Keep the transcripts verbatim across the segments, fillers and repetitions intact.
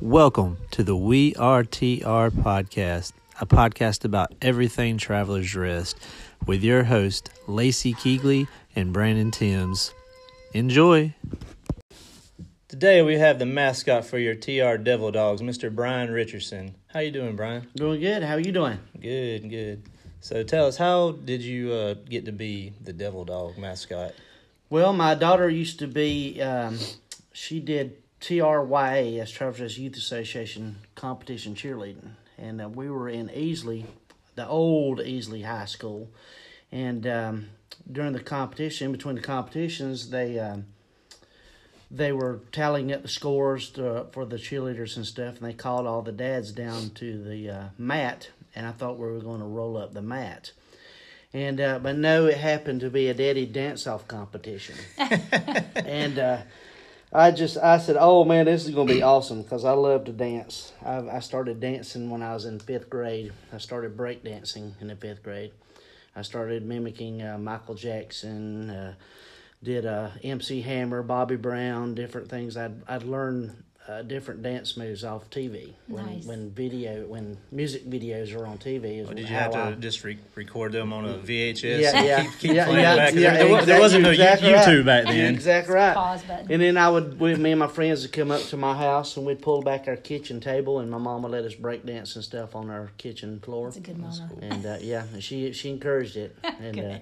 Welcome to the We Are T R podcast, a podcast about everything Travelers Rest, with your host, Lacey Keegley and Brandon Timms. Enjoy! Today we have the mascot for your T R Devil Dogs, Mister Brian Richardson. How you doing, Brian? Doing good. How are you doing? Good, good. So tell us, how did you uh, get to be the Devil Dog mascot? Well, my daughter used to be, um, she did T R Y A, as Traverse Youth Association competition cheerleading, and uh, we were in Easley, the old Easley High School, and um, during the competition, between the competitions, they um, they were tallying up the scores to, for the cheerleaders and stuff, and they called all the dads down to the uh, mat, and I thought we were going to roll up the mat. And uh, but no, it happened to be a daddy dance-off competition, and uh, I just, I said, oh, man, this is going to be awesome, because I love to dance. I, I started dancing when I was in fifth grade. I started breakdancing in the fifth grade. I started mimicking uh, Michael Jackson, uh, did uh, M C Hammer, Bobby Brown, different things. I'd, I'd learn uh, different dance moves off T V when, nice. when video, when music videos were on T V. Well, did you have to I, just re- record them on a V H S? Yeah, and yeah, keep, keep yeah, playing yeah, back. Yeah, there, exactly, there wasn't no exactly YouTube right. back then. You're exactly right. Pause button. And then I would, we, me and my friends would come up to my house and we'd pull back our kitchen table, and my mom would let us break dance and stuff on our kitchen floor. That's a good mama. Cool. And uh, yeah, she she encouraged it. And uh,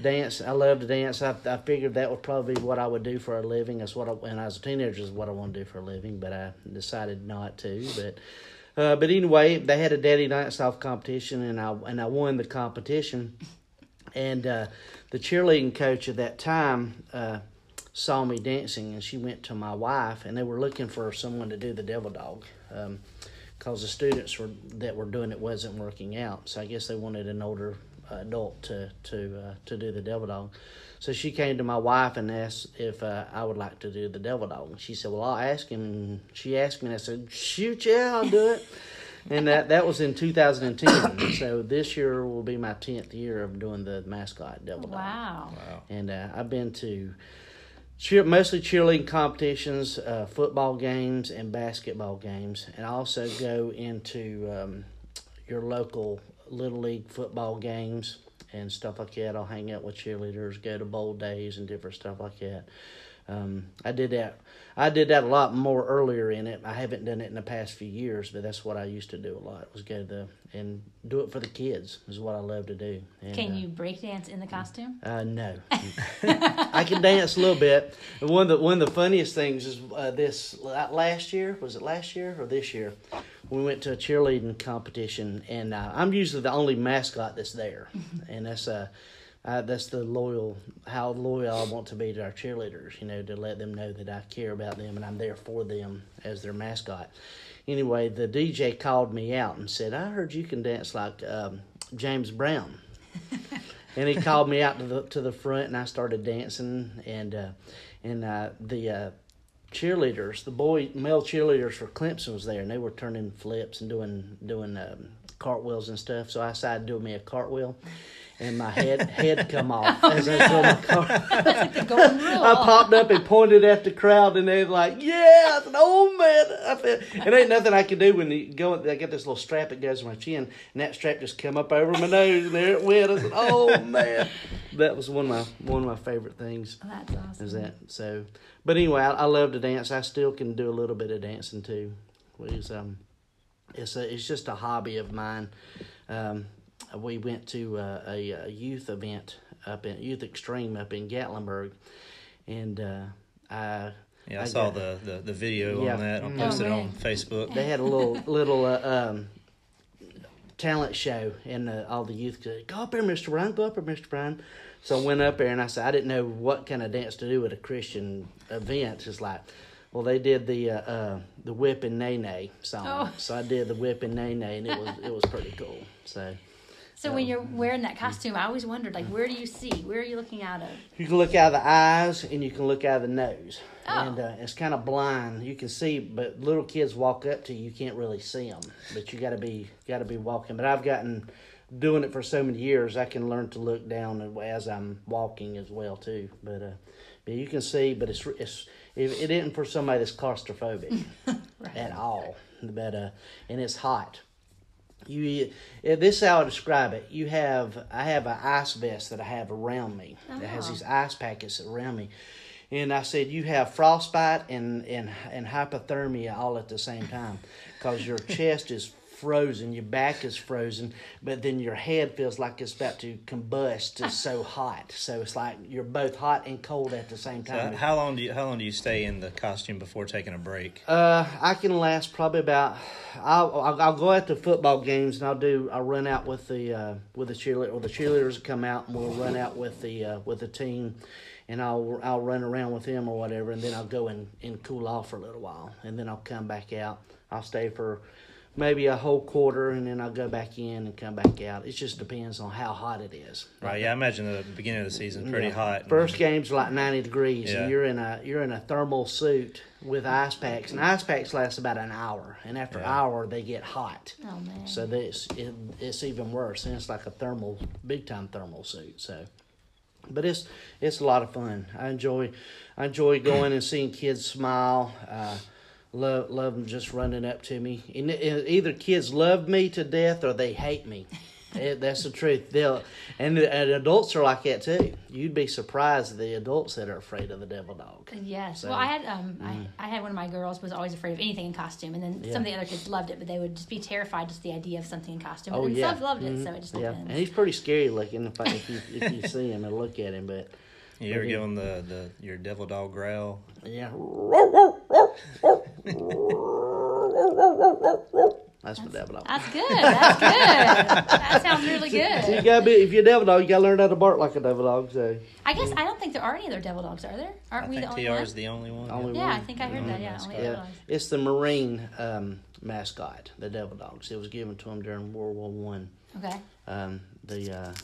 dance, I love to dance. I I figured that would probably be what I would do for a living. That's what I, when I was a teenager, is what I want to do for a living, but I decided not to. But uh, but anyway, they had a daddy dance off competition, and I and I won the competition. And uh, the cheerleading coach at that time uh, saw me dancing, and she went to my wife, and they were looking for someone to do the devil dog, um, because the students were that were doing it wasn't working out. So I guess they wanted an older adult to to uh, to do the devil dog. So she came to my wife and asked if uh, I would like to do the devil dog. And she said, well, I'll ask him. And she asked me, and I said, shoot, yeah, I'll do it. And that that was in two thousand ten. So this year will be my tenth year of doing the mascot devil dog. Wow. wow. And uh, I've been to cheer, mostly cheerleading competitions, uh, football games, and basketball games. And I also go into um, your local Little League football games and stuff like that. I'll hang out with cheerleaders, go to bowl days and different stuff like that. Um, I did that. I did that a lot more earlier in it. I haven't done it in the past few years, but that's what I used to do a lot, was go to the, and do it for the kids is what I love to do. And, can you uh, break dance in the costume? Uh, no. I can dance a little bit. One of the, one of the funniest things is uh, this last year, was it last year or this year? We went to a cheerleading competition, and uh, I'm usually the only mascot that's there, and that's uh, uh, that's the loyal, how loyal I want to be to our cheerleaders, you know, to let them know that I care about them and I'm there for them as their mascot. Anyway, the D J called me out and said, I heard you can dance like um, James Brown. And he called me out to the to the front, and I started dancing, and uh, and uh, the uh, cheerleaders, the boy male cheerleaders for Clemson was there, and they were turning flips and doing doing um, cartwheels and stuff. So I decided to do me a cartwheel, and my head head come off. Oh, as no. I, saw my car- That's like going real I popped up and pointed at the crowd, and they were like, "Yeah!" I said, "Oh man!" I said, "It ain't nothing I can do." When you go, I got this little strap that goes to my chin, and that strap just come up over my nose, and there it went. I said, "Oh man!" That was one of my one of my favorite things. Oh, that's awesome. Is that so? But anyway, I, I love to dance. I still can do a little bit of dancing too. It's um, it's a, it's just a hobby of mine. Um, we went to uh, a, a youth event up in Youth Extreme up in Gatlinburg, and uh, I yeah I, I saw got, the, the the video yeah. on that. I posted oh, it on Facebook. They had a little little uh, um. talent show, and uh, all the youth said, go up there, Mister Brown, go up there, Mister Brown. So I went up there, and I said, I didn't know what kind of dance to do at a Christian event. It's like, well, they did the uh, uh, the Whip and Nay Nay song. Oh. So I did the Whip and Nay Nay, and it was it was pretty cool. So So um, when you're wearing that costume, I always wondered, like, where do you see? Where are you looking out of? You can look out of the eyes, and you can look out of the nose. Oh. And uh, it's kind of blind. You can see, but little kids walk up to you, you can't really see them. But you got to be got to be walking. But I've gotten, doing it for so many years, I can learn to look down as I'm walking as well, too. But uh, But you can see, but it's it's it, it isn't for somebody that's claustrophobic right. at all. But uh, and it's hot. You, this is how I describe it. You have, I have an ice vest that I have around me oh. that has these ice packets around me, and I said you have frostbite and and, and hypothermia all at the same time, because your chest is frozen, your back is frozen, but then your head feels like it's about to combust. It's so hot, so it's like you're both hot and cold at the same time. So how long do you how long do you stay in the costume before taking a break? Uh, I can last probably about. I'll I'll, I'll go out to football games and I'll do. I run out with the uh, with the cheerleader or the cheerleaders come out and we'll run out with the uh, with the team. And I'll I'll run around with him or whatever, and then I'll go and, and cool off for a little while, and then I'll come back out. I'll stay for maybe a whole quarter, and then I'll go back in and come back out. It just depends on how hot it is. Right? Yeah, I imagine the beginning of the season pretty yeah. hot. First game's like ninety degrees, yeah. and you're in a you're in a thermal suit with ice packs, and ice packs last about an hour, and after yeah. an hour they get hot. Oh man! So this it, it's even worse, and it's like a thermal, big time thermal suit. So. But it's it's a lot of fun. I enjoy I enjoy going and seeing kids smile. Uh, love love them just running up to me. And either kids love me to death or they hate me. It, that's the truth. They'll and, and adults are like that too. You'd be surprised at the adults that are afraid of the devil dog. Yes. So, well, I had um mm. I, I had one of my girls was always afraid of anything in costume, and then yeah. some of the other kids loved it, but they would just be terrified just the idea of something in costume. Oh, and yeah. some loved it, mm-hmm. so it just depends. Yeah. And he's pretty scary looking if, I, if you if you see him and look at him, but. You ever give him the, the your devil dog growl? Yeah. That's, that's the devil dog. That's good. That's good. That sounds really good. So you gotta be, if you're a devil dog, you got to learn how to bark like a devil dog. So. I guess I don't think there are any other devil dogs, are there? Aren't I we the only one? I think T R is the only one. Only yeah, one. I think I heard that, yeah. Only yeah. Devil dogs. It's the Marine um, mascot, the devil dogs. It was given to them during World War One. Okay. Um, the, uh,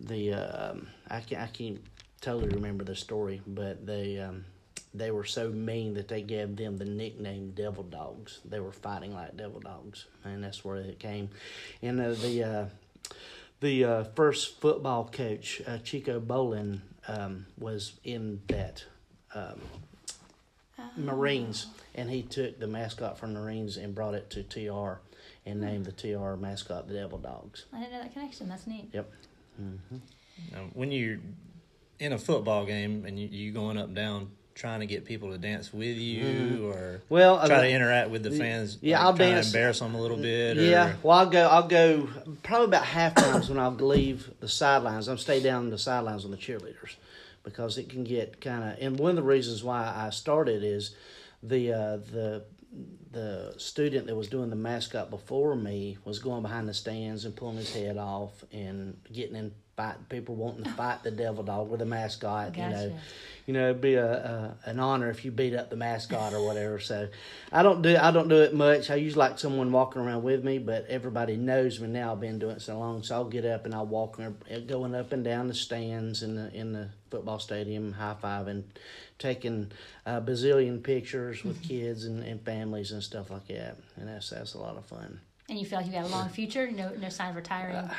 the uh, I, can't, I can't totally remember the story, but they... Um, They were so mean that they gave them the nickname Devil Dogs. They were fighting like devil dogs, and that's where it came. And uh, the uh, the uh, first football coach, uh, Chico Bolin, um, was in that um, oh. Marines, and he took the mascot from the Marines and brought it to T R and named the T R mascot the Devil Dogs. I didn't know that connection. That's neat. Yep. Mm-hmm. Now, when you're in a football game and you, you going up and down, trying to get people to dance with you, mm-hmm. or well, try uh, to interact with the fans. Yeah, like I'll try dance. To embarrass them a little bit. Yeah, or... well, I'll go. I'll go probably about half times when I leave the sidelines. I'm stay down the sidelines with the cheerleaders because it can get kind of. And one of the reasons why I started is the uh, the the student that was doing the mascot before me was going behind the stands and pulling his head off and getting in. Fight, people wanting to fight the devil dog with a mascot, gotcha. you know, you know, it'd be a, a an honor if you beat up the mascot or whatever. So, I don't do I don't do it much. I usually like someone walking around with me, but everybody knows me now. I've been doing it so long, so I'll get up and I'll walk going up and down the stands in the in the football stadium, high fiving, taking a bazillion pictures with kids and, and families and stuff like that. And that's that's a lot of fun. And you feel like you got a long future? No no sign of retiring. Uh,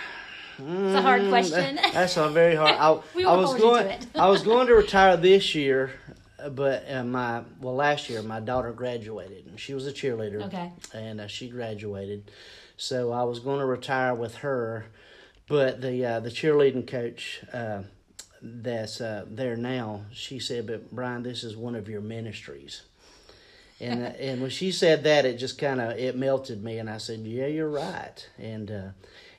It's a hard question. Mm, that's a very hard. I, we I was going. To it. I was going to retire this year, but uh, my well last year my daughter graduated and she was a cheerleader. Okay. And uh, she graduated, so I was going to retire with her, but the uh, the cheerleading coach uh, that's uh, there now, she said, "But Brian, this is one of your ministries." And uh, and when she said that, it just kind of it melted me, and I said, "Yeah, you're right." And uh,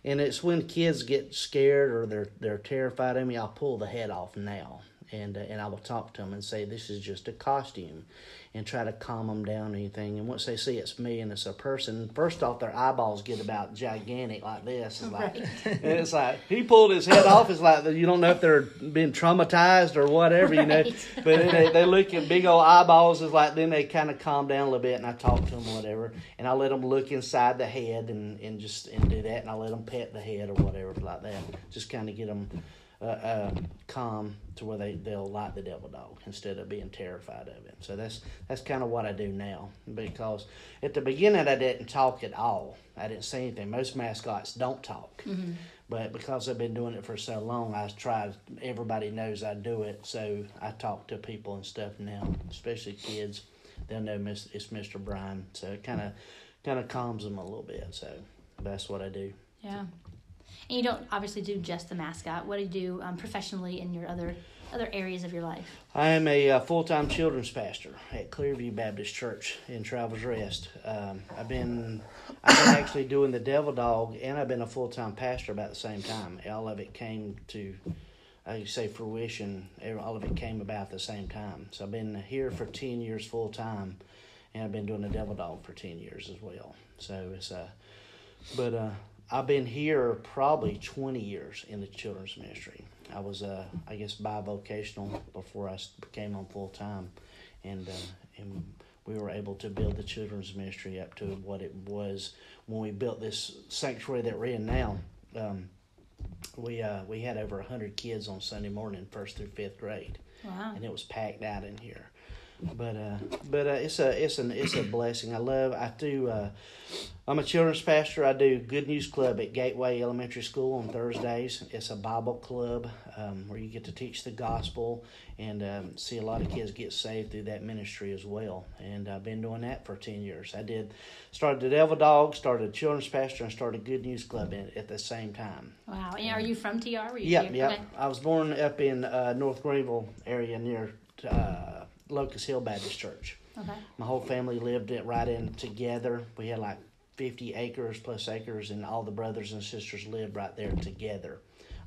And it's when kids get scared or they're they're terrified of me, I'll pull the head off now, and uh, and I will talk to them and say this is just a costume, and try to calm them down or anything. And once they see it's me and it's a person, first off their eyeballs get about gigantic like this. It's like, right. And it's like he pulled his head off. It's like you don't know if they're being traumatized or whatever, right. you know. But then they, they look at big old eyeballs. It's like then they kind of calm down a little bit, and I talk to them whatever, and I let them look inside the head and, and just and do that, and I let them pet the head or whatever like that. Just kind of get them uh, um, calm to where they, they'll like the devil dog instead of being terrified of him. So that's that's kind of what I do now, because at the beginning I didn't talk at all. I didn't say anything. Most mascots don't talk. Mm-hmm. But because I've been doing it for so long, I try, everybody knows I do it, so I talk to people and stuff now, especially kids. They'll know it's Mister Brian, so it kind of kind of calms them a little bit, so that's what I do. Yeah. And you don't obviously do just the mascot. What do you do um, professionally in your other other areas of your life? I am a uh, full-time children's pastor at Clearview Baptist Church in Travelers Rest. Um, I've been I've been actually doing the devil dog, and I've been a full-time pastor about the same time. All of it came to, I say, fruition. All of it came about at the same time. So I've been here for ten years full-time, and I've been doing the devil dog for ten years as well. So it's a, uh, but uh. I've been here probably twenty years in the children's ministry. I was, uh, I guess, bivocational before I became on full time, and uh, and we were able to build the children's ministry up to what it was when we built this sanctuary that we're in now. Um, we uh, we had over one hundred kids on Sunday morning, first through fifth grade, wow. And it was packed out in here. But uh, but uh, it's a it's an it's a blessing. I love I do. Uh, I'm a children's pastor. I do Good News Club at Gateway Elementary School on Thursdays. It's a Bible club um, where you get to teach the gospel and um, see a lot of kids get saved through that ministry as well. And I've been doing that for ten years. I did started the Devil Dog, started a children's pastor, and started Good News Club in, at the same time. Wow! And are you from T R? Yeah, yeah. Okay. I was born up in uh, North Greenville area near. Uh, Locust Hill Baptist Church. Okay. My whole family lived it right in together. We had like fifty acres plus acres, and all the brothers and sisters lived right there together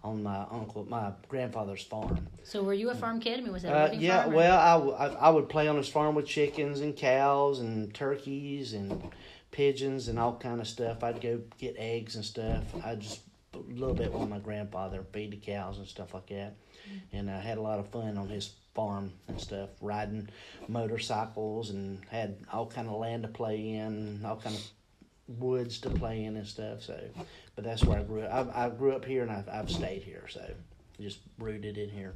on my uncle, my grandfather's farm. So were you a farm kid? I mean, was that a uh, yeah, farm? Yeah, well, I, I, I would play on his farm with chickens and cows and turkeys and pigeons and all kind of stuff. I'd go get eggs and stuff. I just a little bit with my grandfather, feed the cows and stuff like that. And I had a lot of fun on his farm and stuff, riding motorcycles, and had all kind of land to play in, all kind of woods to play in and stuff. So, but that's where I grew up. I, I grew up here, and I've, I've stayed here, so just rooted in here.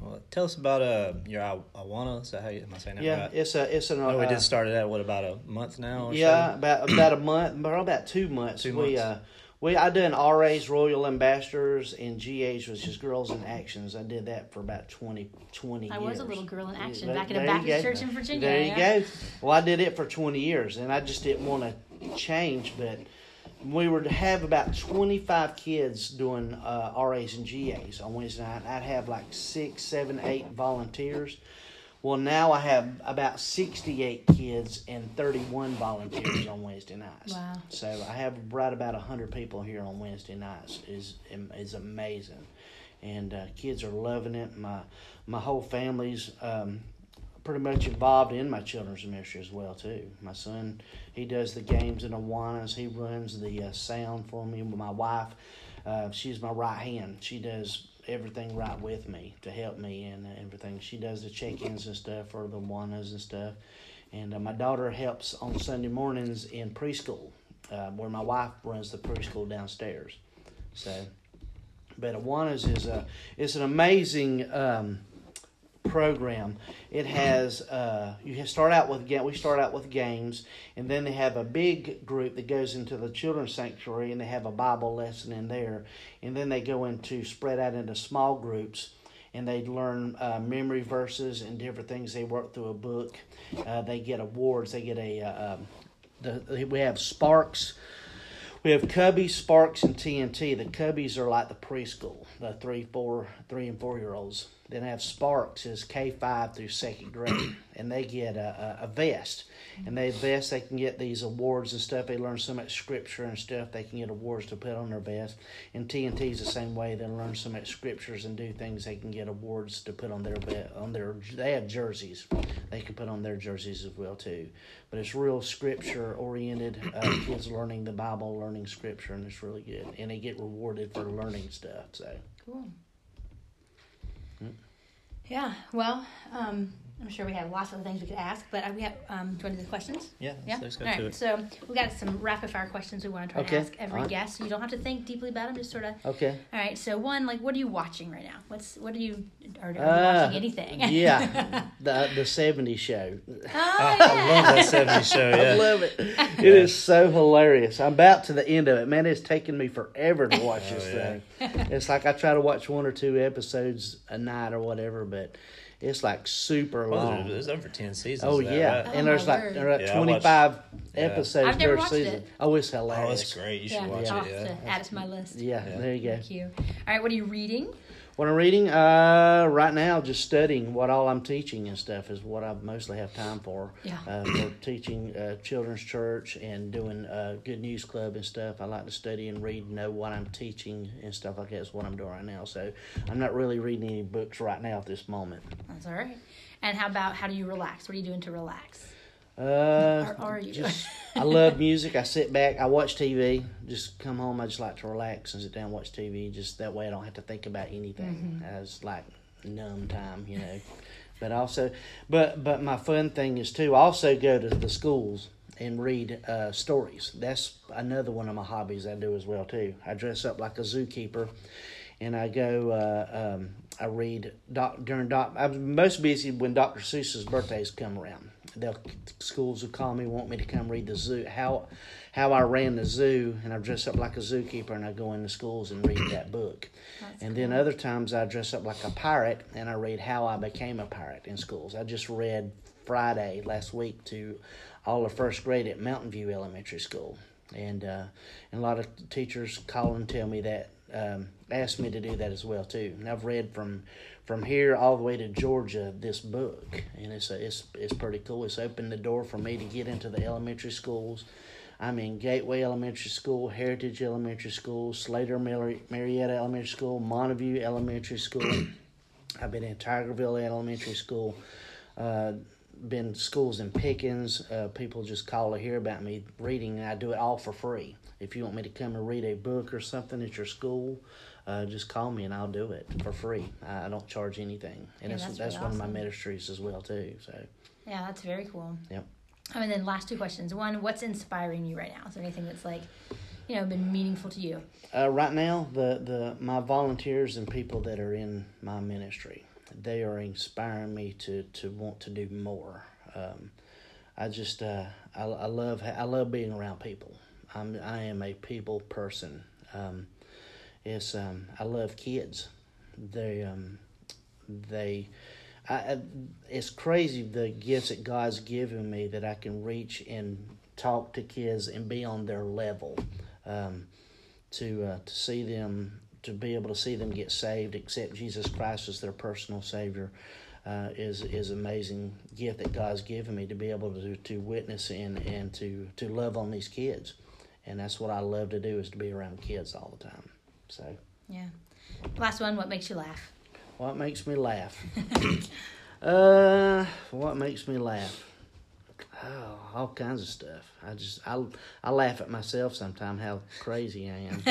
Well, tell us about uh your Awanas. So how you, am I saying that yeah, right? Yeah, it's a it's an. Oh, we uh, just started that. What about a month now? Or yeah, so? about about a month, or about two months. Two we, months. Uh, We I done R A's, Royal Ambassadors, and G A's, which is Girls in Actions. I did that for about twenty, twenty years. I was a little girl in action yeah, back at a Baptist church in Virginia. There you yeah. go. Well, I did it for twenty years, and I just didn't want to change, but we would have about twenty-five kids doing uh, R A's and G A's on Wednesday night. I'd have like six, seven, eight volunteers. Well, now I have about sixty-eight kids and thirty-one volunteers on Wednesday nights. Wow. So I have right about one hundred people here on Wednesday nights. It's, it's amazing. And uh, kids are loving it. My my whole family's um, pretty much involved in my children's ministry as well, too. My son, he does the games in Awanas. He runs the uh, sound for me. My wife, uh, she's my right hand. She does everything right with me to help me and uh, everything. She does the check-ins and stuff for the Awanas and stuff. And uh, my daughter helps on Sunday mornings in preschool, uh, where my wife runs the preschool downstairs. So, but Awanas is a it's an amazing um, program. It has uh, you start out with we start out with games, and then they have a big group that goes into the children's sanctuary, and they have a Bible lesson in there, and then they go into spread out into small groups, and they learn uh, memory verses and different things. They work through a book. Uh, they get awards. They get a uh, um, the, we have Sparks. We have Cubbies, Sparks, and T N T. The Cubbies are like the preschool, the three, four, three, and four-year-olds. Then I have Sparks is K five through second grade, and they get a, a, a vest. And they vest, they can get these awards and stuff. They learn so much scripture and stuff. They can get awards to put on their vest. And T N T is the same way. They learn so much scriptures and do things. They can get awards to put on their on their. They have jerseys. They can put on their jerseys as well too. But it's real scripture oriented. Uh, kids learning the Bible, learning scripture, and it's really good. And they get rewarded for learning stuff. So cool. Yeah. Well. Um, I'm sure we have lots of things we could ask, but we have. Um, do you want to do the questions? Yeah. Yeah. Let's go All right. to it. So we got some rapid fire questions we want to try okay. to ask every right. guest. You don't have to think deeply about them. Just sort of. Okay. All right. So one, like, what are you watching right now? What's what are you? Are, are you uh, watching anything? Yeah. the the seventies show. Oh, yeah. I love that seventies show. Yeah. I love it. It is so hilarious. I'm about to the end of it, man. It's taken me forever to watch oh, this yeah. thing. It's like I try to watch one or two episodes a night or whatever, but. It's like super long. It was over ten seasons. Oh yeah, right? and oh, there's like, there like yeah, twenty-five watched, episodes yeah. per season. It. Oh, it's hilarious. Oh, it's great. You should yeah, watch yeah. it. Yeah. To add it to my list. Yeah, yeah, there you go. Thank you. All right, what are you reading? What I'm reading uh, right now, just studying what all I'm teaching and stuff is what I mostly have time for. Yeah. Uh, for teaching uh, children's church and doing uh, Good News Club and stuff. I like to study and read, know what I'm teaching and stuff like that is what I'm doing right now. So I'm not really reading any books right now at this moment. That's all right. And how about, how do you relax? What are you doing to relax? Uh, or are you? Just, I love music. I sit back. I watch T V. Just come home. I just like to relax and sit down and watch T V. Just that way I don't have to think about anything. Mm-hmm. I was like numb time, you know. But also, but, but my fun thing is, too, I also go to the schools and read uh, stories. That's another one of my hobbies I do as well, too. I dress up like a zookeeper. And I go, uh, um, I read doc, during doc. I'm most busy when Doctor Seuss's birthdays come around. The schools will call me, want me to come read the zoo, how, how I ran the zoo, and I dress up like a zookeeper, and I go into schools and read that book. That's and cool. Then other times I dress up like a pirate, and I read how I became a pirate in schools. I just read Friday last week to all of first grade at Montview Elementary School, and uh, and a lot of teachers call and tell me that. Um, asked me to do that as well too, and I've read from from here all the way to Georgia this book, and it's a, it's it's pretty cool. It's opened the door for me to get into the elementary schools. I'm in Gateway Elementary School, Heritage Elementary School, Slater Mari- Marietta Elementary School, Montview Elementary School. I've been in Tigerville Elementary School. Uh, been schools in Pickens. Uh, people just call to hear about me reading, and I do it all for free. If you want me to come and read a book or something at your school, uh, just call me and I'll do it for free. I don't charge anything. And yeah, that's, that's, that's really one awesome. Of my ministries as well, too. So. Yeah, that's very cool. Yep. I mean, then last two questions. One, what's inspiring you right now? Is there anything that's like, you know, been meaningful to you? Uh, right now, the, the my volunteers and people that are in my ministry, they are inspiring me to, to want to do more. Um, I just, uh, I, I love I love being around people. I'm, I am a people person. Um, it's um, I love kids. They um, they, I, I, it's crazy the gifts that God's given me that I can reach and talk to kids and be on their level, um, to uh, to see them to be able to see them get saved, accept Jesus Christ as their personal Savior. Uh, is is amazing gift that God's given me to be able to to witness and and to to love on these kids. And that's what I love to do, is to be around kids all the time. So yeah. Last one, what makes you laugh? What makes me laugh? uh, what makes me laugh? Oh, all kinds of stuff. I just I I laugh at myself sometimes how crazy I am,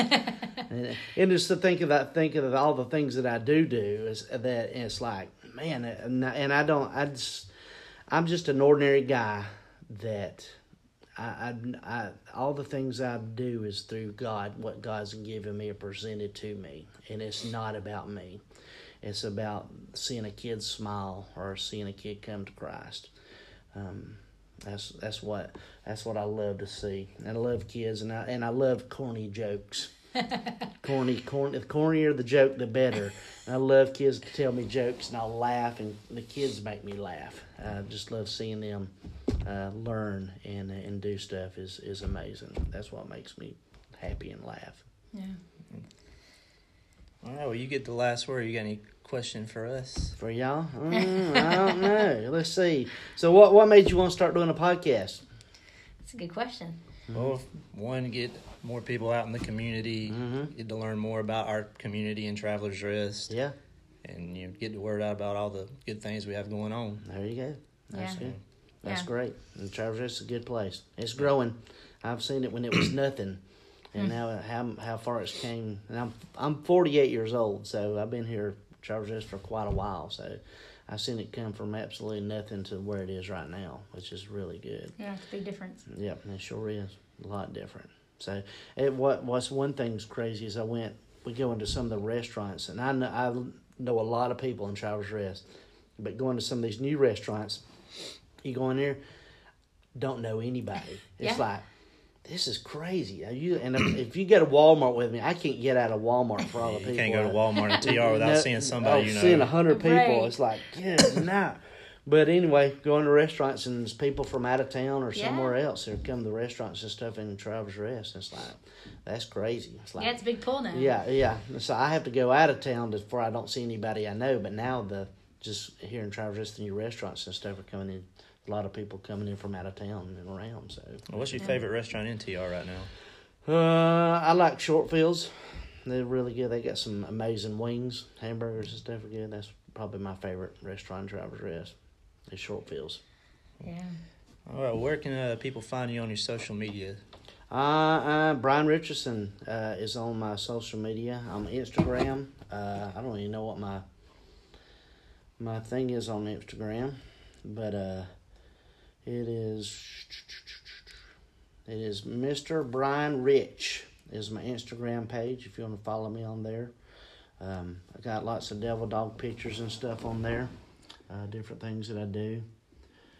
and, and just to think of that, think of all the things that I do do is that it's like man, and I don't I just I'm just an ordinary guy that. I, I, I, all the things I do is through God, what God's given me or presented to me. And it's not about me. It's about seeing a kid smile or seeing a kid come to Christ. Um, that's that's what that's what I love to see. And I love kids, and I and I love corny jokes. corny, corny, the cornier the joke, the better. And I love kids to tell me jokes, and I'll laugh, and the kids make me laugh. I just love seeing them. Uh, learn and and do stuff is, is amazing. That's what makes me happy and laugh. Yeah. All right, well, you get the last word. You got any question for us? For y'all? Mm, I don't know. Let's see. So what, what made you want to start doing a podcast? That's a good question. Well, one, get more people out in the community, mm-hmm. get to learn more about our community and Travelers Rest. Yeah. And you know, get the word out about all the good things we have going on. There you go. That's yeah. good. That's yeah. great. And Traverse Rest is a good place. It's growing. I've seen it when it was nothing, and now how how far it's came. And I'm I'm forty-eight years old, so I've been here Traverse Rest for quite a while. So I've seen it come from absolutely nothing to where it is right now, which is really good. Yeah, it's a big difference. Yep, yeah, it sure is. A lot different. So, it, what what's one thing's crazy is I went, we go into some of the restaurants, and I know, I know a lot of people in Travelers Rest, but going to some of these new restaurants, you go in there, don't know anybody. It's yeah. like, this is crazy. Are you, and if you go to Walmart with me, I can't get out of Walmart for all the people. You can't go to Walmart and T R without no, seeing somebody. Oh, you know, seeing a hundred people, right. It's like, good night. But anyway, going to restaurants and there's people from out of town or somewhere yeah. else who come to the restaurants and stuff in Traverse Rest. It's like, that's crazy. It's like, yeah, it's a big pull now. Yeah, yeah. So I have to go out of town before I don't see anybody I know. But now the just here in Traverse Rest, the new restaurants and stuff are coming in. A lot of people coming in from out of town and around. So, well, what's your yeah. favorite restaurant in T R right now? Uh, I like Shortfields. They're really good. They got some amazing wings, hamburgers, and stuff. Good. That's probably my favorite restaurant in Traverse Rest. Is Shortfields. Yeah. All right. Where can uh, people find you on your social media? Uh, uh Brian Richardson uh, is on my social media. I'm on Instagram. Uh, I don't even know what my my thing is on Instagram, but uh. It is, it is Mister Brian Rich is my Instagram page if you want to follow me on there. Um, I got lots of devil dog pictures and stuff on there, uh, different things that I do.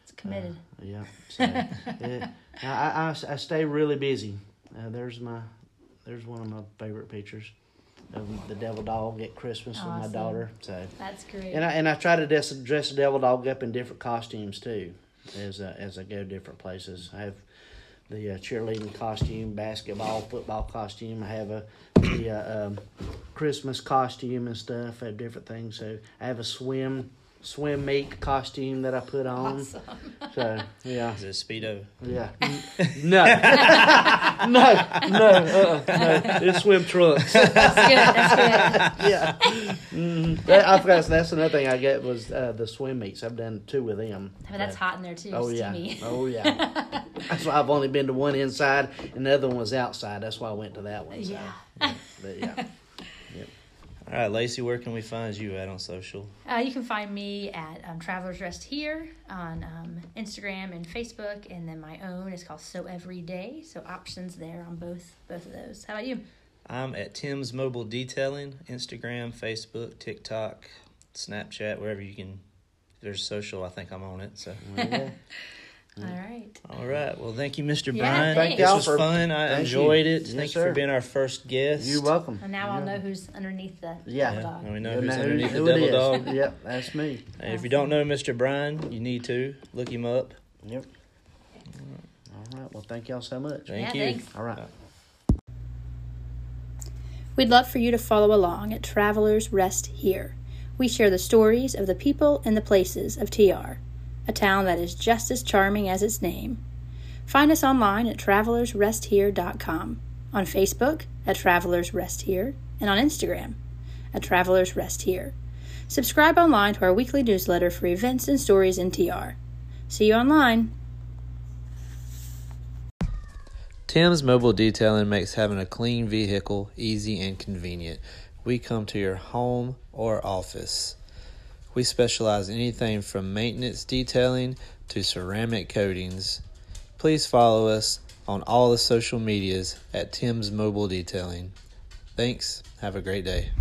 It's committed. Uh, yeah. So it, I, I, I stay really busy. Uh, there's my, there's one of my favorite pictures of the devil dog at Christmas awesome. With my daughter. So that's great. And I and I try to dress, dress the devil dog up in different costumes too. As I, as I go different places. I have the uh, cheerleading costume, basketball, football costume. I have a the uh, um, Christmas costume and stuff. I have different things. So I have a swim swim meet costume that I put on. Awesome. So yeah. Is it a Speedo? Yeah. No. no. No. Uh-uh. No. It's swim trunks. That's good. That's good. Yeah. Mm-hmm. That, I forgot. That's another thing I get was uh, the swim meets. I've done two with them. I mean, that's uh, hot in there too. Oh yeah. Steamy. Oh yeah. That's why I've only been to one inside, and the other one was outside. That's why I went to that one. So. Yeah. But, but yeah. Yep. All right, Lacey, where can we find you at on social? Uh, you can find me at um, Travelers Rest here on um, Instagram and Facebook, and then my own is called So Every Day. So options there on both both of those. How about you? I'm at Tim's Mobile Detailing, Instagram, Facebook, TikTok, Snapchat, wherever you can. If there's social, I think I'm on it. So. Yeah. All right. All right. Well, thank you, Mister Yeah, Brian. Thank this y'all was for, fun. I enjoyed you. It. Yes, thank sir. You for being our first guest. You're welcome. And now yeah. I'll know who's underneath the yeah. devil dog. Yeah. And we know You'll who's know underneath who the devil dog. Yep, that's me. And awesome. If you don't know Mister Brian, you need to look him up. Yep. All right. Well, thank y'all so much. Thank yeah, you. Thanks. All right. We'd love for you to follow along at Travelers Rest Here. We share the stories of the people and the places of T R. A town that is just as charming as its name. Find us online at travelers rest here dot com, on Facebook at Travelers Rest Here, and on Instagram at Travelers Rest Here. Subscribe online to our weekly newsletter for events and stories in T R. See you online. Tim's Mobile Detailing makes having a clean vehicle easy and convenient. We come to your home or office. We specialize in anything from maintenance detailing to ceramic coatings. Please follow us on all the social medias at Tim's Mobile Detailing. Thanks. Have a great day.